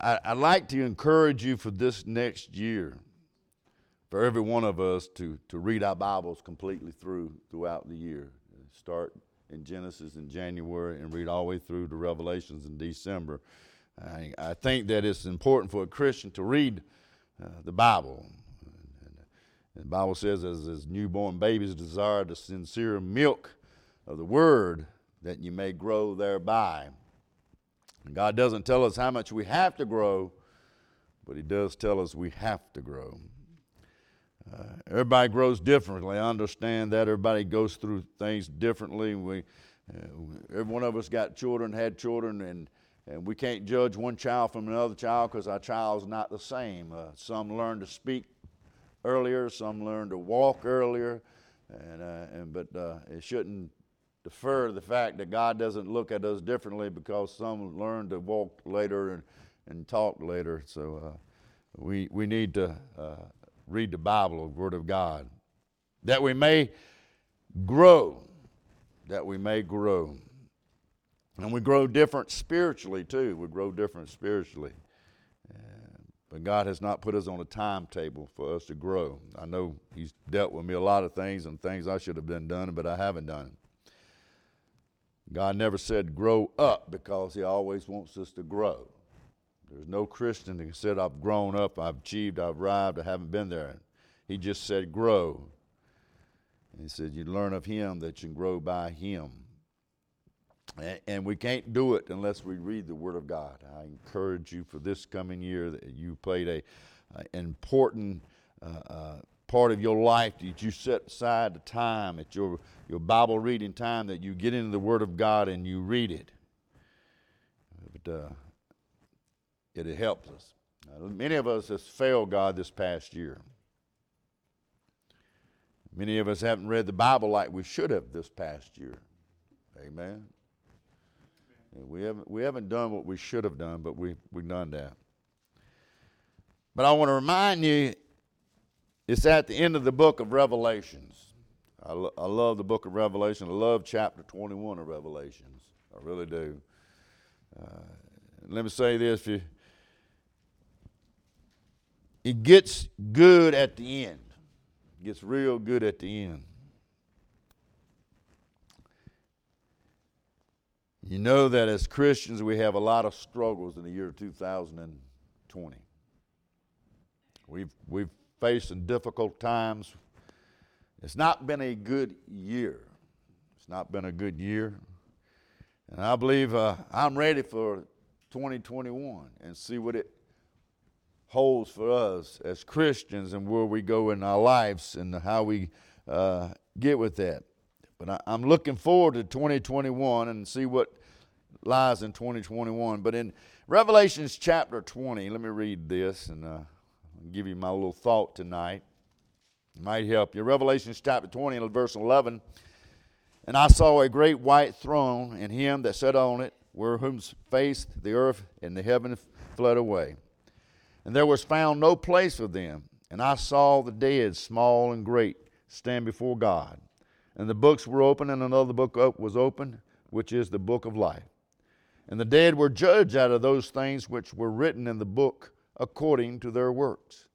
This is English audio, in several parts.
I'd like to encourage you for this next year, for every one of us to read our Bibles completely throughout the year. Start in Genesis in January and read all the way through to Revelations in December. I think that it's important for a Christian to read the Bible. And the Bible says, as newborn babies desire the sincere milk of the Word, that you may grow thereby. And God doesn't tell us how much we have to grow, but He does tell us we have to grow. Everybody grows differently. I understand that. Everybody goes through things differently. Every one of us got children, had children, and we can't judge one child from another child because our child's not the same. Some learn to speak earlier, some learn to walk earlier, but it shouldn't defer the fact that God doesn't look at us differently because some learn to walk later and talk later. So we need to read the Bible, the Word of God, that we may grow, And we grow different spiritually, too. But God has not put us on a timetable for us to grow. I know He's dealt with me a lot of things and things I should have been done, but I haven't done. God never said grow up because He always wants us to grow. There's no Christian that can say, I've grown up, I've achieved, I've arrived, I haven't been there. He just said grow. And He said you learn of Him that you can grow by Him. And we can't do it unless we read the Word of God. I encourage you for this coming year that you played an important part of your life, that you set aside the time at your Bible reading time, that you get into the Word of God and you read it. But it helps us. Many of us have failed God this past year. Many of us haven't read the Bible like we should have this past year. Amen. We haven't done what we should have done, but we've done that. But I want to remind you, it's at the end of the book of Revelations. I love the book of Revelation. I love chapter 21 of Revelations. I really do. Let me say this. It gets good at the end. It gets real good at the end. You know that as Christians we have a lot of struggles in the year 2020. We've faced some difficult times. It's not been a good year. And I believe I'm ready for 2021 and see what it holds for us as Christians and where we go in our lives and how we get with that. But I'm looking forward to 2021 and see what lies in 2021. But in Revelation chapter 20, let me read this and give you my little thought tonight. It might help you. Revelation chapter 20 and verse 11. And I saw a great white throne, and Him that sat on it, were whose face the earth and the heaven fled away. And there was found no place for them. And I saw the dead, small and great, stand before God. And the books were open, and another book was open, which is the book of life. And the dead were judged out of those things which were written in the book according to their works.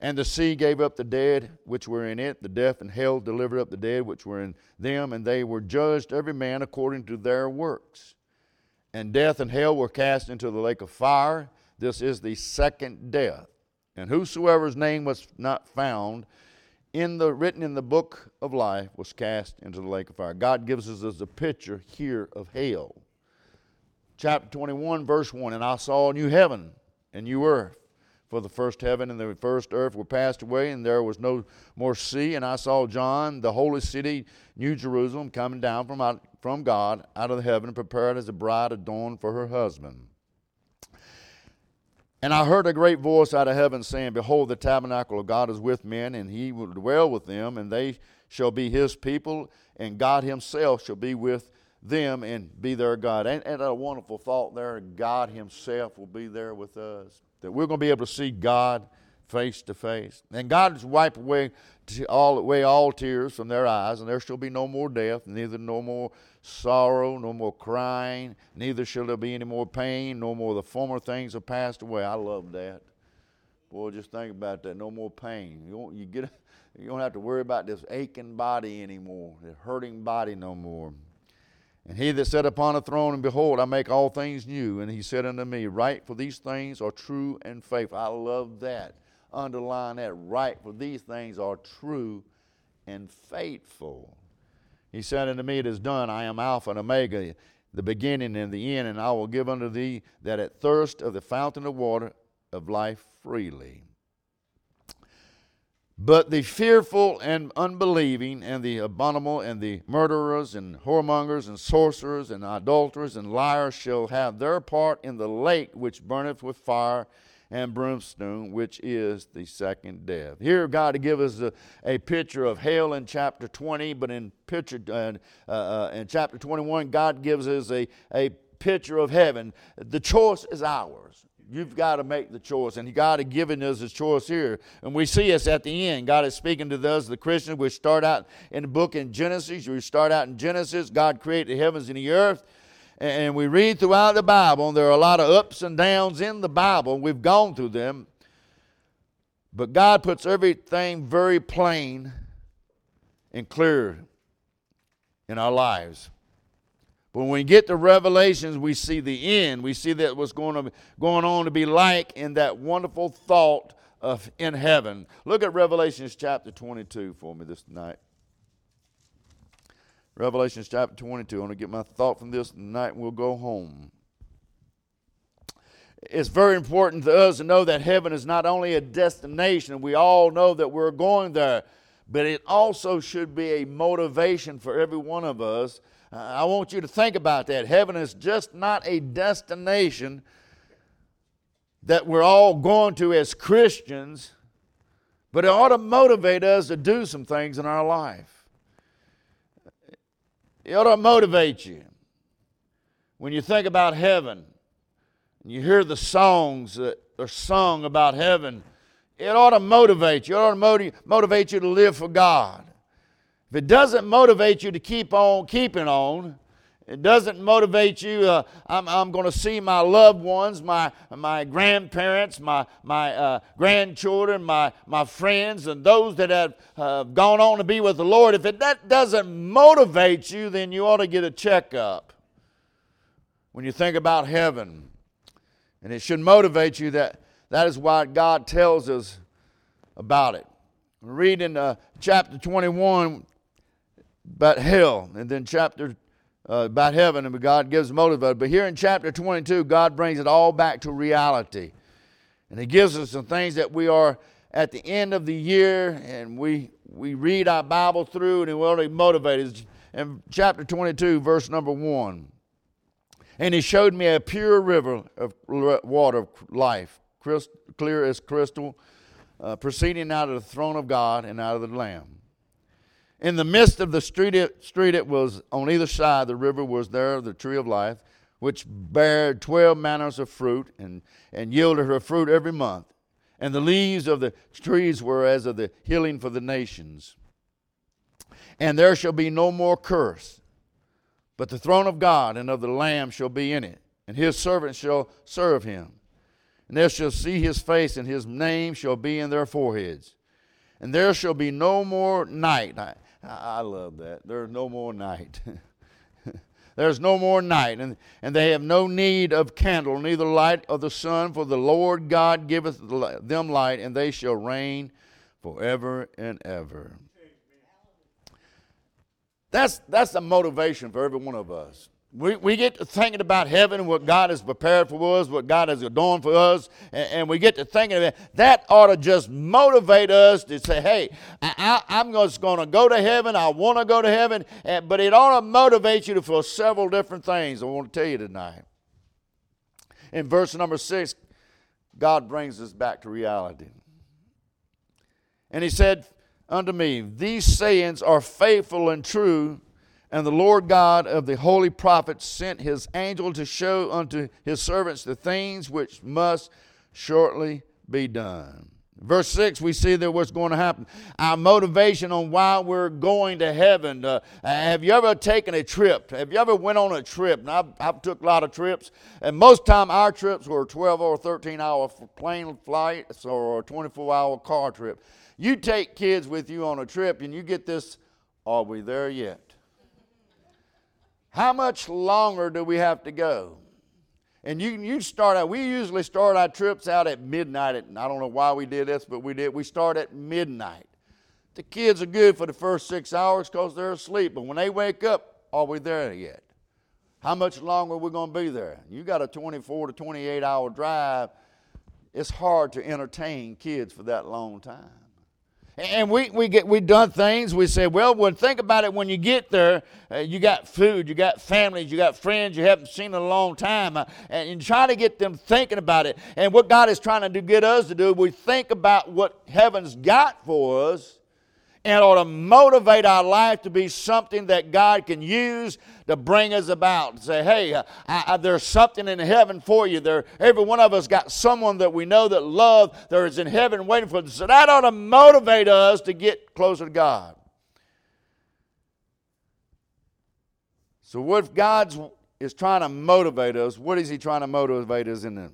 And the sea gave up the dead which were in it. The death and hell delivered up the dead which were in them, and they were judged every man according to their works. And death and hell were cast into the lake of fire. This is the second death. And whosoever's name was not found written in the book of life was cast into the lake of fire. God gives us a picture here of hell. Chapter 21, verse 1, And I saw a new heaven and new earth, for the first heaven and the first earth were passed away, and there was no more sea. And I saw John, the holy city, New Jerusalem, coming down from God out of the heaven, prepared as a bride adorned for her husband. And I heard a great voice out of heaven saying, Behold, the tabernacle of God is with men, and He will dwell with them, and they shall be His people, and God Himself shall be with them and be their God. Ain't that a wonderful thought there? God Himself will be there with us, that we're going to be able to see God face to face. And God has wiped away all tears from their eyes, and there shall be no more death, neither no more sorrow, no more crying, neither shall there be any more pain, no more the former things are passed away. I love that. Boy, just think about that. No more pain. You don't have to worry about this aching body anymore, this hurting body no more. And he that sat upon a throne, and behold, I make all things new. And he said unto me, write, for these things are true and faithful. I love that. Underline that. Write, for these things are true and faithful. He said unto me, it is done. I am Alpha and Omega, the beginning and the end. And I will give unto thee that at thirst of the fountain of water of life freely. But the fearful and unbelieving, and the abominable, and the murderers, and whoremongers, and sorcerers, and adulterers, and liars shall have their part in the lake which burneth with fire and brimstone, which is the second death. Here God gives us a picture of hell in chapter 20, but in chapter 21, God gives us a picture of heaven. The choice is ours. You've got to make the choice, and God has given us a choice here. And we see us at the end. God is speaking to us, the Christians. We start out in the book in Genesis. We start out in Genesis. God created the heavens and the earth. And we read throughout the Bible, and there are a lot of ups and downs in the Bible. We've gone through them. But God puts everything very plain and clear in our lives. When we get to Revelations, we see the end. We see that what's going on to be like in that wonderful thought of in heaven. Look at Revelations chapter 22 for me this night. Revelations chapter 22. I'm going to get my thought from this tonight, and we'll go home. It's very important to us to know that heaven is not only a destination. We all know that we're going there. But it also should be a motivation for every one of us. I want you to think about that. Heaven is just not a destination that we're all going to as Christians, but it ought to motivate us to do some things in our life. It ought to motivate you. When you think about heaven, and you hear the songs that are sung about heaven, it ought to motivate you. It ought to motivate you to live for God. If it doesn't motivate you to keep on keeping on, it doesn't motivate you, I'm going to see my loved ones, my grandparents, my grandchildren, my friends, and those that have gone on to be with the Lord. If that doesn't motivate you, then you ought to get a checkup when you think about heaven. And it should motivate you. That is why God tells us about it. Read in chapter 21 about hell, and then chapter about heaven, and God gives motivation. But here in chapter 22, God brings it all back to reality. And He gives us some things that we are at the end of the year, and we read our Bible through, and we're already motivated. In chapter 22, verse number 1, and He showed me a pure river of water of life, clear as crystal, proceeding out of the throne of God and out of the Lamb. In the midst of the street it was on either side, the river was there, the tree of life, which bare 12 manners of fruit, and yielded her fruit every month. And the leaves of the trees were as of the healing for the nations. And there shall be no more curse, but the throne of God and of the Lamb shall be in it, and His servants shall serve Him. And they shall see His face, and His name shall be in their foreheads. And there shall be no more night. I love that. There's no more night. There's no more night. And they have no need of candle, neither light of the sun, for the Lord God giveth them light, and they shall reign forever and ever. That's the motivation for every one of us. We get to thinking about heaven and what God has prepared for us, what God has adorned for us, and we get to thinking of it. That ought to just motivate us to say, hey, I'm just going to go to heaven. I want to go to heaven. But it ought to motivate you to feel several different things I want to tell you tonight. In verse number 6, God brings us back to reality. And He said unto me, these sayings are faithful and true. And the Lord God of the holy prophets sent His angel to show unto His servants the things which must shortly be done. Verse 6, we see that what's going to happen. Our motivation on why we're going to heaven. Have you ever taken a trip? Have you ever went on a trip? And I've took a lot of trips. And most time our trips were 12 or 13-hour plane flights or 24-hour car trip. You take kids with you on a trip and you get this, are we there yet? How much longer do we have to go? And you start out, we usually start our trips out at midnight. I don't know why we did this, but we did. We start at midnight. The kids are good for the first 6 hours because they're asleep. But when they wake up, are we there yet? How much longer are we going to be there? You got a 24 to 28 hour drive. It's hard to entertain kids for that long time. And we've done things, we said, well, when think about it when you get there, you got food, you got families, you got friends you haven't seen in a long time, and try to get them thinking about it. And what God is trying to do, get us to do, we think about what heaven's got for us in order to motivate our life to be something that God can use to bring us about. Say, hey, there's something in heaven for you. Every one of us got someone that we know that love that is in heaven waiting for us. So that ought to motivate us to get closer to God. So what if God is trying to motivate us? What is he trying to motivate us in?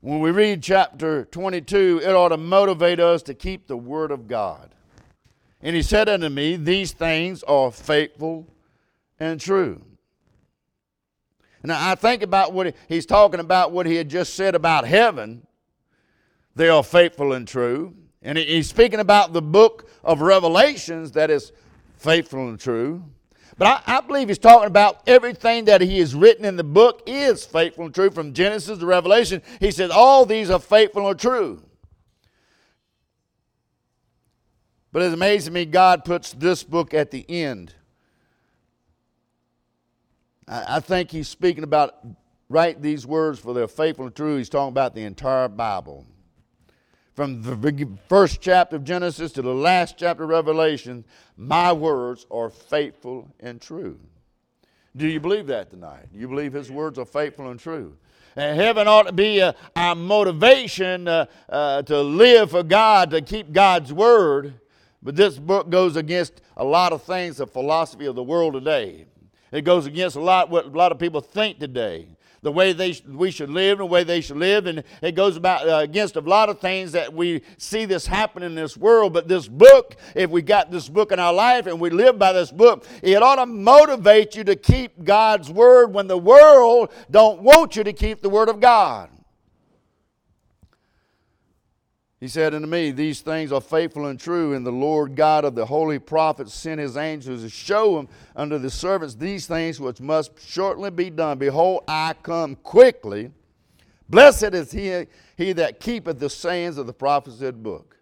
When we read chapter 22, it ought to motivate us to keep the word of God. And he said unto me, these things are faithful and true. Now I think about what he's talking about, what he had just said about heaven. They are faithful and true. And he's speaking about the book of Revelations that is faithful and true. But I believe he's talking about everything that he has written in the book is faithful and true. From Genesis to Revelation, he says all these are faithful and true. But it's amazing to me God puts this book at the end. I think he's speaking about, write these words for they're faithful and true. He's talking about the entire Bible. From the first chapter of Genesis to the last chapter of Revelation, my words are faithful and true. Do you believe that tonight? Do you believe his words are faithful and true? And heaven ought to be our motivation to live for God, to keep God's word. But this book goes against a lot of things, the philosophy of the world today. It goes against a lot what a lot of people think today. The way we should live, the way they should live. And it goes about against a lot of things that we see this happen in this world. But this book, if we got this book in our life and we live by this book, it ought to motivate you to keep God's word when the world don't want you to keep the word of God. He said unto me, these things are faithful and true, and the Lord God of the holy prophets sent his angels to show him unto the servants these things which must shortly be done. Behold, I come quickly. Blessed is he that keepeth the sayings of the prophesied book.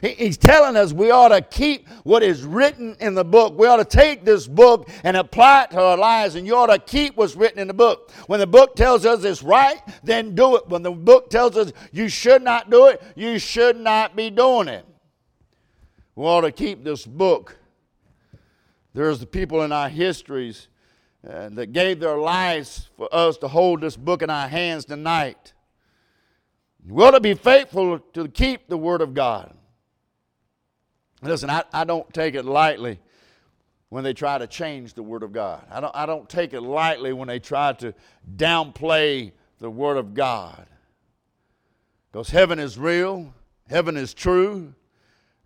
He's telling us we ought to keep what is written in the book. We ought to take this book and apply it to our lives, and you ought to keep what's written in the book. When the book tells us it's right, then do it. When the book tells us you should not do it, you should not be doing it. We ought to keep this book. There's the people in our histories that gave their lives for us to hold this book in our hands tonight. We ought to be faithful to keep the word of God. Listen, I don't take it lightly when they try to change the word of God. I don't take it lightly when they try to downplay the word of God. Because heaven is real, heaven is true,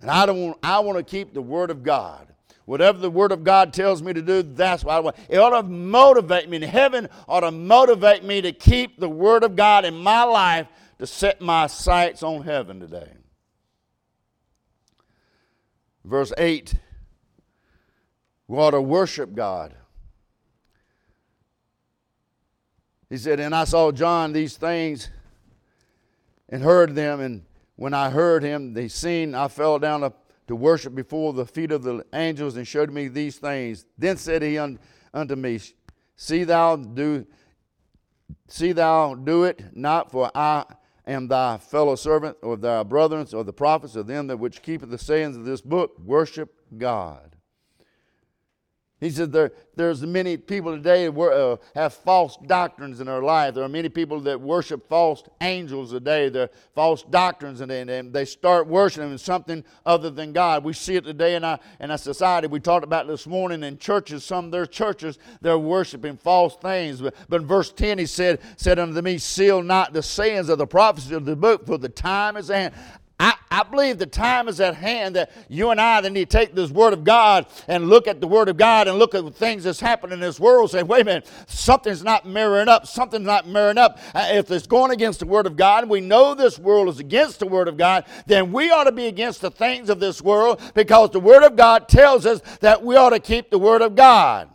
and I want to keep the word of God. Whatever the word of God tells me to do, that's what I want. It ought to motivate me. And heaven ought to motivate me to keep the word of God in my life, to set my sights on heaven today. Verse 8, we ought to worship God. He said, and I saw John these things and heard them. And when I heard him, they seen, I fell down to worship before the feet of the angels and showed me these things. Then said he unto me, See thou do it not, for I am thy fellow servant, or thy brethren, or the prophets, or them that which keepeth the sayings of this book. Worship God. He said there's many people today who have false doctrines in their life. There are many people that worship false angels today. There are false doctrines, and they start worshiping something other than God. We see it today in our society. We talked about this morning in churches. Some of their churches, they're worshiping false things. But in verse 10, he said unto me, seal not the sayings of the prophecy of the book, for the time is at hand. I believe the time is at hand that you and I need to take this Word of God and look at the Word of God and look at the things that's happening in this world and say, wait a minute, something's not mirroring up. Something's not mirroring up. If it's going against the Word of God, and we know this world is against the Word of God, then we ought to be against the things of this world, because the Word of God tells us that we ought to keep the Word of God.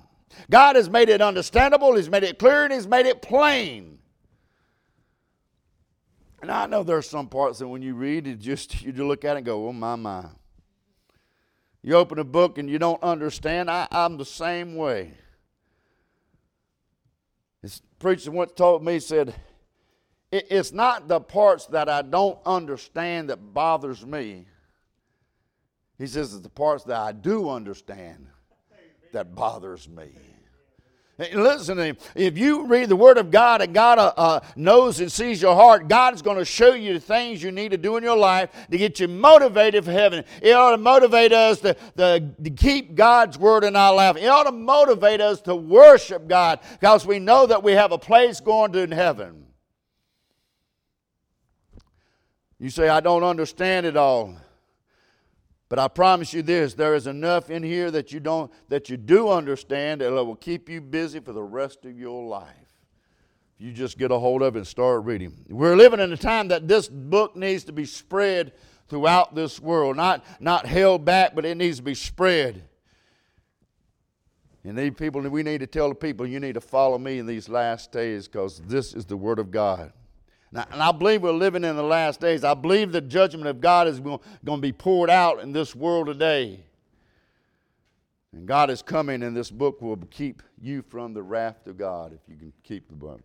God has made it understandable. He's made it clear, and He's made it plain. And I know there's some parts that when you read it, you look at it and go, oh, my. You open a book and you don't understand. I'm the same way. This preacher once told me, he said, it's not the parts that I don't understand that bothers me. He says it's the parts that I do understand that bothers me. Listen to him. If you read the Word of God and God knows and sees your heart, God is going to show you the things you need to do in your life to get you motivated for heaven. It ought to motivate us to keep God's Word in our life. It ought to motivate us to worship God, because we know that we have a place going to in heaven. You say, I don't understand it all. But I promise you this, there is enough in here that you do understand, that will keep you busy for the rest of your life. You just get a hold of it and start reading. We're living in a time that this book needs to be spread throughout this world. Not held back, but it needs to be spread. And we need to tell the people, you need to follow me in these last days, because this is the Word of God. And I believe we're living in the last days. I believe the judgment of God is going to be poured out in this world today. And God is coming, and this book will keep you from the wrath of God, if you can keep the book.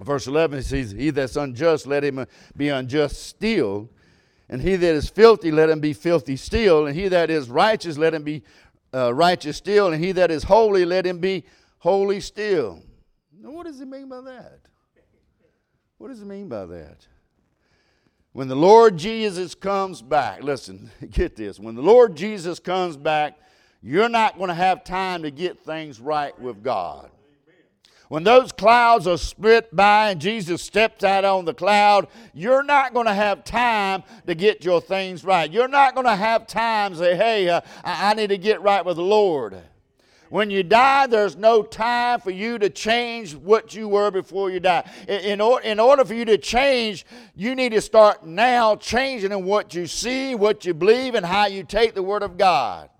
Verse 11 says, he that's unjust, let him be unjust still. And he that is filthy, let him be filthy still. And he that is righteous, let him be righteous still. And he that is holy, let him be holy still. Now, what does he mean by that? What does it mean by that? When the Lord Jesus comes back, listen, get this. When the Lord Jesus comes back, you're not going to have time to get things right with God. When those clouds are split by and Jesus steps out on the cloud, you're not going to have time to get your things right. You're not going to have time to say, hey, I need to get right with the Lord. When you die, there's no time for you to change what you were before you die. In order for you to change, you need to start now changing in what you see, what you believe, and how you take the Word of God.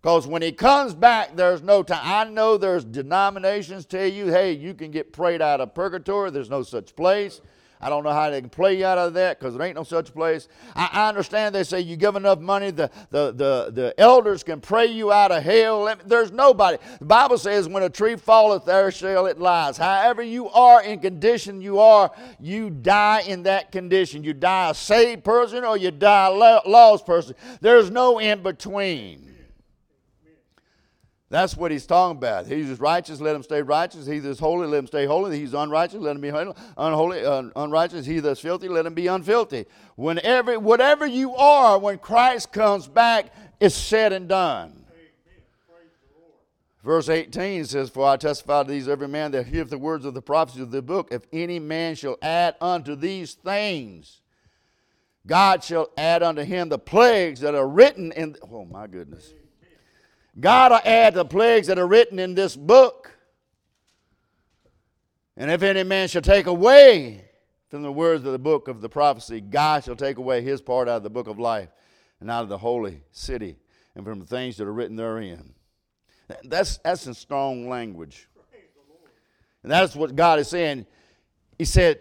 Because when He comes back, there's no time. I know there's denominations tell you, hey, you can get prayed out of purgatory. There's no such place. I don't know how they can play you out of that, because there ain't no such place. I understand they say you give enough money, the elders can pray you out of hell. There's nobody. The Bible says when a tree falleth, there shall it lie. However you are in condition you are, you die in that condition. You die a saved person or you die a lost person. There's no in between. That's what he's talking about. He that's righteous, let him stay righteous. He that's holy, let him stay holy. He that's unrighteous, let him be unholy, unrighteous. He that's filthy, let him be unfilthy. Whatever you are, when Christ comes back, it's said and done. Verse 18 says, for I testify to these every man that heareth the words of the prophecy of the book. If any man shall add unto these things, God shall add unto him the plagues that are written in... Oh, my goodness. God will add the plagues that are written in this book. And if any man shall take away from the words of the book of the prophecy, God shall take away his part out of the book of life and out of the holy city and from the things that are written therein. That's in strong language. And that's what God is saying. He said,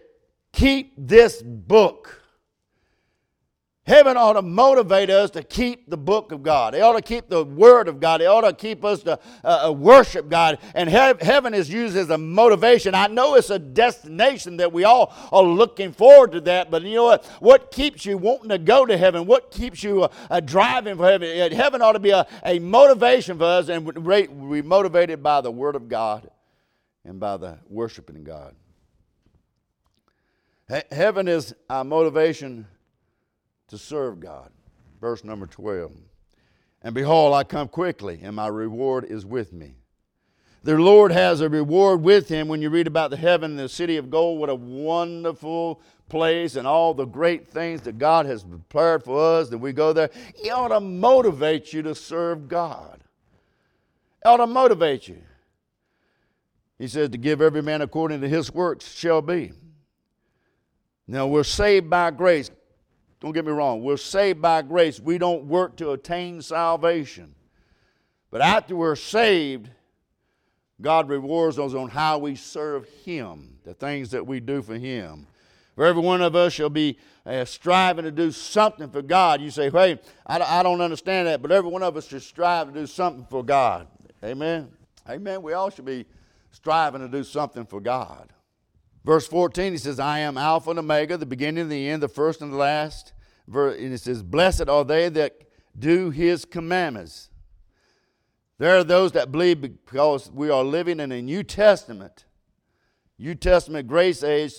keep this book. Heaven ought to motivate us to keep the book of God. It ought to keep the word of God. It ought to keep us to worship God. And heaven is used as a motivation. I know it's a destination that we all are looking forward to that, but you know what? What keeps you wanting to go to heaven? What keeps you driving for heaven? Heaven ought to be a motivation for us, and we're motivated by the word of God and by the worshiping God. Heaven is our motivation to serve God. Verse number 12. And behold, I come quickly, and my reward is with me. Their Lord has a reward with him. When you read about the heaven and the city of gold, what a wonderful place and all the great things that God has prepared for us, that we go there. It ought to motivate you to serve God. It ought to motivate you. He says, to give every man according to his works shall be. Now, we're saved by grace. Don't get me wrong. We're saved by grace. We don't work to attain salvation. But after we're saved, God rewards us on how we serve Him, the things that we do for Him. For every one of us shall be striving to do something for God. You say, hey, I don't understand that, but every one of us should strive to do something for God. Amen? Amen. We all should be striving to do something for God. Verse 14, he says, I am Alpha and Omega, the beginning and the end, the first and the last. And it says, blessed are they that do his commandments. There are those that believe because we are living in a New Testament grace age.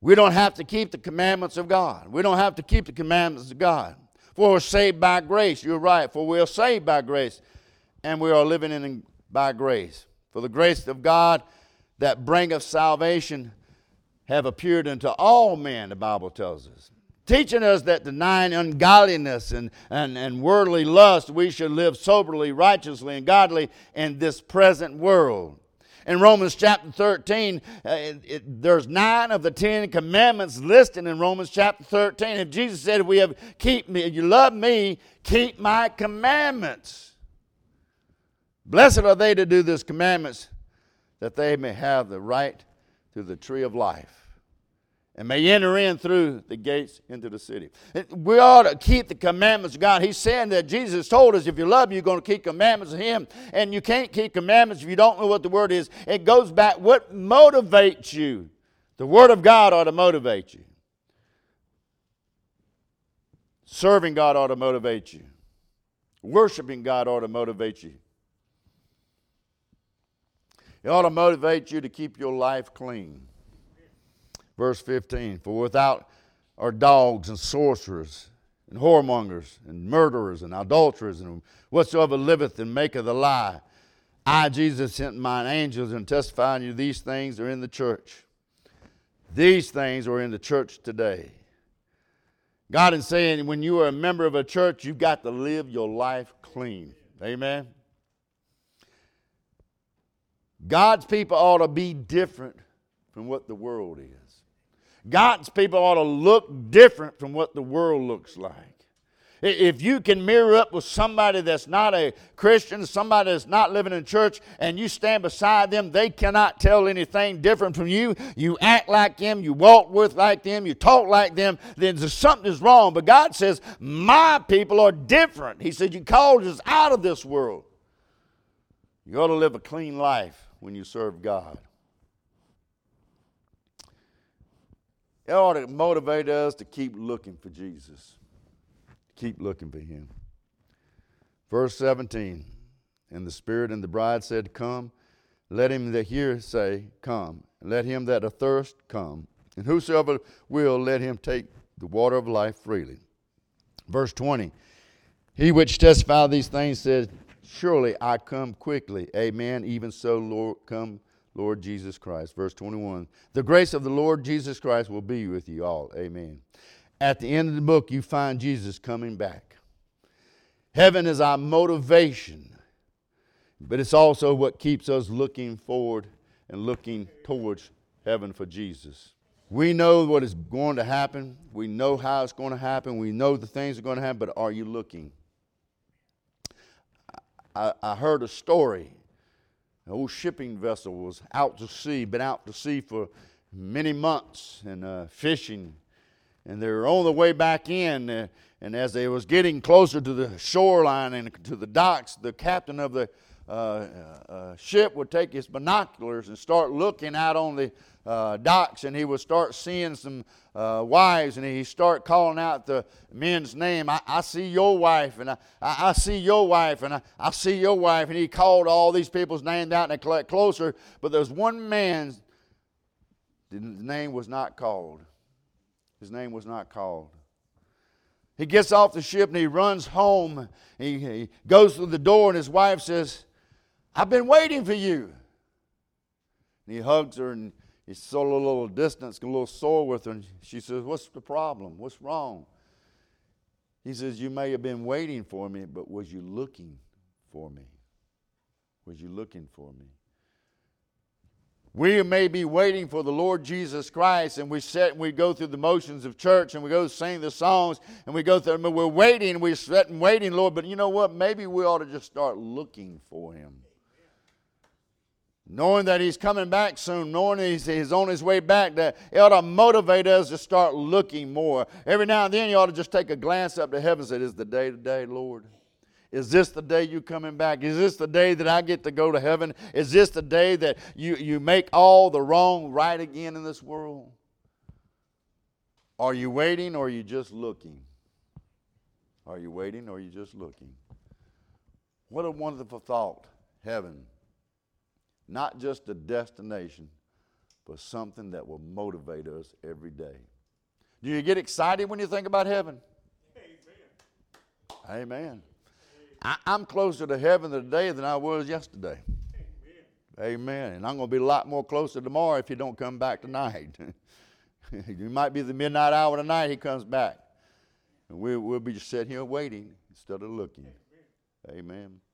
We don't have to keep the commandments of God. We don't have to keep the commandments of God. For we're saved by grace. You're right. For we are saved by grace. And we are living in by grace. For the grace of God that bringeth salvation have appeared unto all men, the Bible tells us. Teaching us that denying ungodliness and worldly lust, we should live soberly, righteously, and godly in this present world. In Romans chapter 13, there's 9 of the 10 commandments listed in Romans chapter 13. And Jesus said, if you love me, keep my commandments. Blessed are they to do these commandments, that they may have the right to the tree of life and may enter in through the gates into the city. We ought to keep the commandments of God. He's saying that Jesus told us, if you love, you're going to keep commandments of Him. And you can't keep commandments if you don't know what the Word is. It goes back, what motivates you? The Word of God ought to motivate you. Serving God ought to motivate you. Worshiping God ought to motivate you. It ought to motivate you to keep your life clean. Verse 15, for without are dogs and sorcerers and whoremongers and murderers and adulterers and whatsoever liveth and maketh a lie. I, Jesus, sent mine angels and testify unto you, these things are in the church. These things are in the church today. God is saying when you are a member of a church, you've got to live your life clean. Amen. God's people ought to be different from what the world is. God's people ought to look different from what the world looks like. If you can mirror up with somebody that's not a Christian, somebody that's not living in church, and you stand beside them, they cannot tell anything different from you. You act like them, you walk with like them, you talk like them, then something is wrong. But God says, my people are different. He said, you called us out of this world. You ought to live a clean life when you serve God. It ought to motivate us to keep looking for Jesus. Keep looking for Him. Verse 17, and the Spirit and the bride said, come. Let him that heareth say, come. Let him that athirst come. And whosoever will, let him take the water of life freely. Verse 20, he which testified these things said, surely I come quickly. Amen. Even so, Lord, come, Lord Jesus Christ. Verse 21. The grace of the Lord Jesus Christ will be with you all. Amen. At the end of the book, you find Jesus coming back. Heaven is our motivation, but it's also what keeps us looking forward and looking towards heaven for Jesus. We know what is going to happen. We know how it's going to happen. We know the things are going to happen, but are you looking? I heard a story. An old shipping vessel was out to sea, been out to sea for many months and fishing. and they were on the way back in. And as they was getting closer to the shoreline and to the docks, the captain of the ship would take his binoculars and start looking out on the docks, and he would start seeing some wives, and he'd start calling out the men's name. I see your wife, and I see your wife, and I see your wife. And he called all these people's names out, and they got closer. But there's one man, his name was not called. His name was not called. He gets off the ship and he runs home. He goes through the door, and his wife says, "I've been waiting for you." And he hugs her, and he's sort of a little distance, a little sore with her. And she says, "What's the problem? What's wrong?" He says, "You may have been waiting for me, but was you looking for me? Was you looking for me?" We may be waiting for the Lord Jesus Christ, and we go through the motions of church, and we go sing the songs, and we go through, and we're waiting, we're sitting waiting, Lord. But you know what? Maybe we ought to just start looking for Him. Knowing that He's coming back soon, knowing that He's on His way back, that it ought to motivate us to start looking more. Every now and then you ought to just take a glance up to heaven and say, "Is the day today, Lord? Is this the day You're coming back? Is this the day that I get to go to heaven? Is this the day that you make all the wrong right again in this world?" Are you waiting, or are you just looking? Are you waiting, or are you just looking? What a wonderful thought, heaven. Not just a destination, but something that will motivate us every day. Do you get excited when you think about heaven? Amen. Amen. I'm closer to heaven today than I was yesterday. Amen. Amen. And I'm going to be a lot more closer tomorrow if you don't come back tonight. You might be the midnight hour tonight, He comes back. And we'll be just sitting here waiting instead of looking. Amen.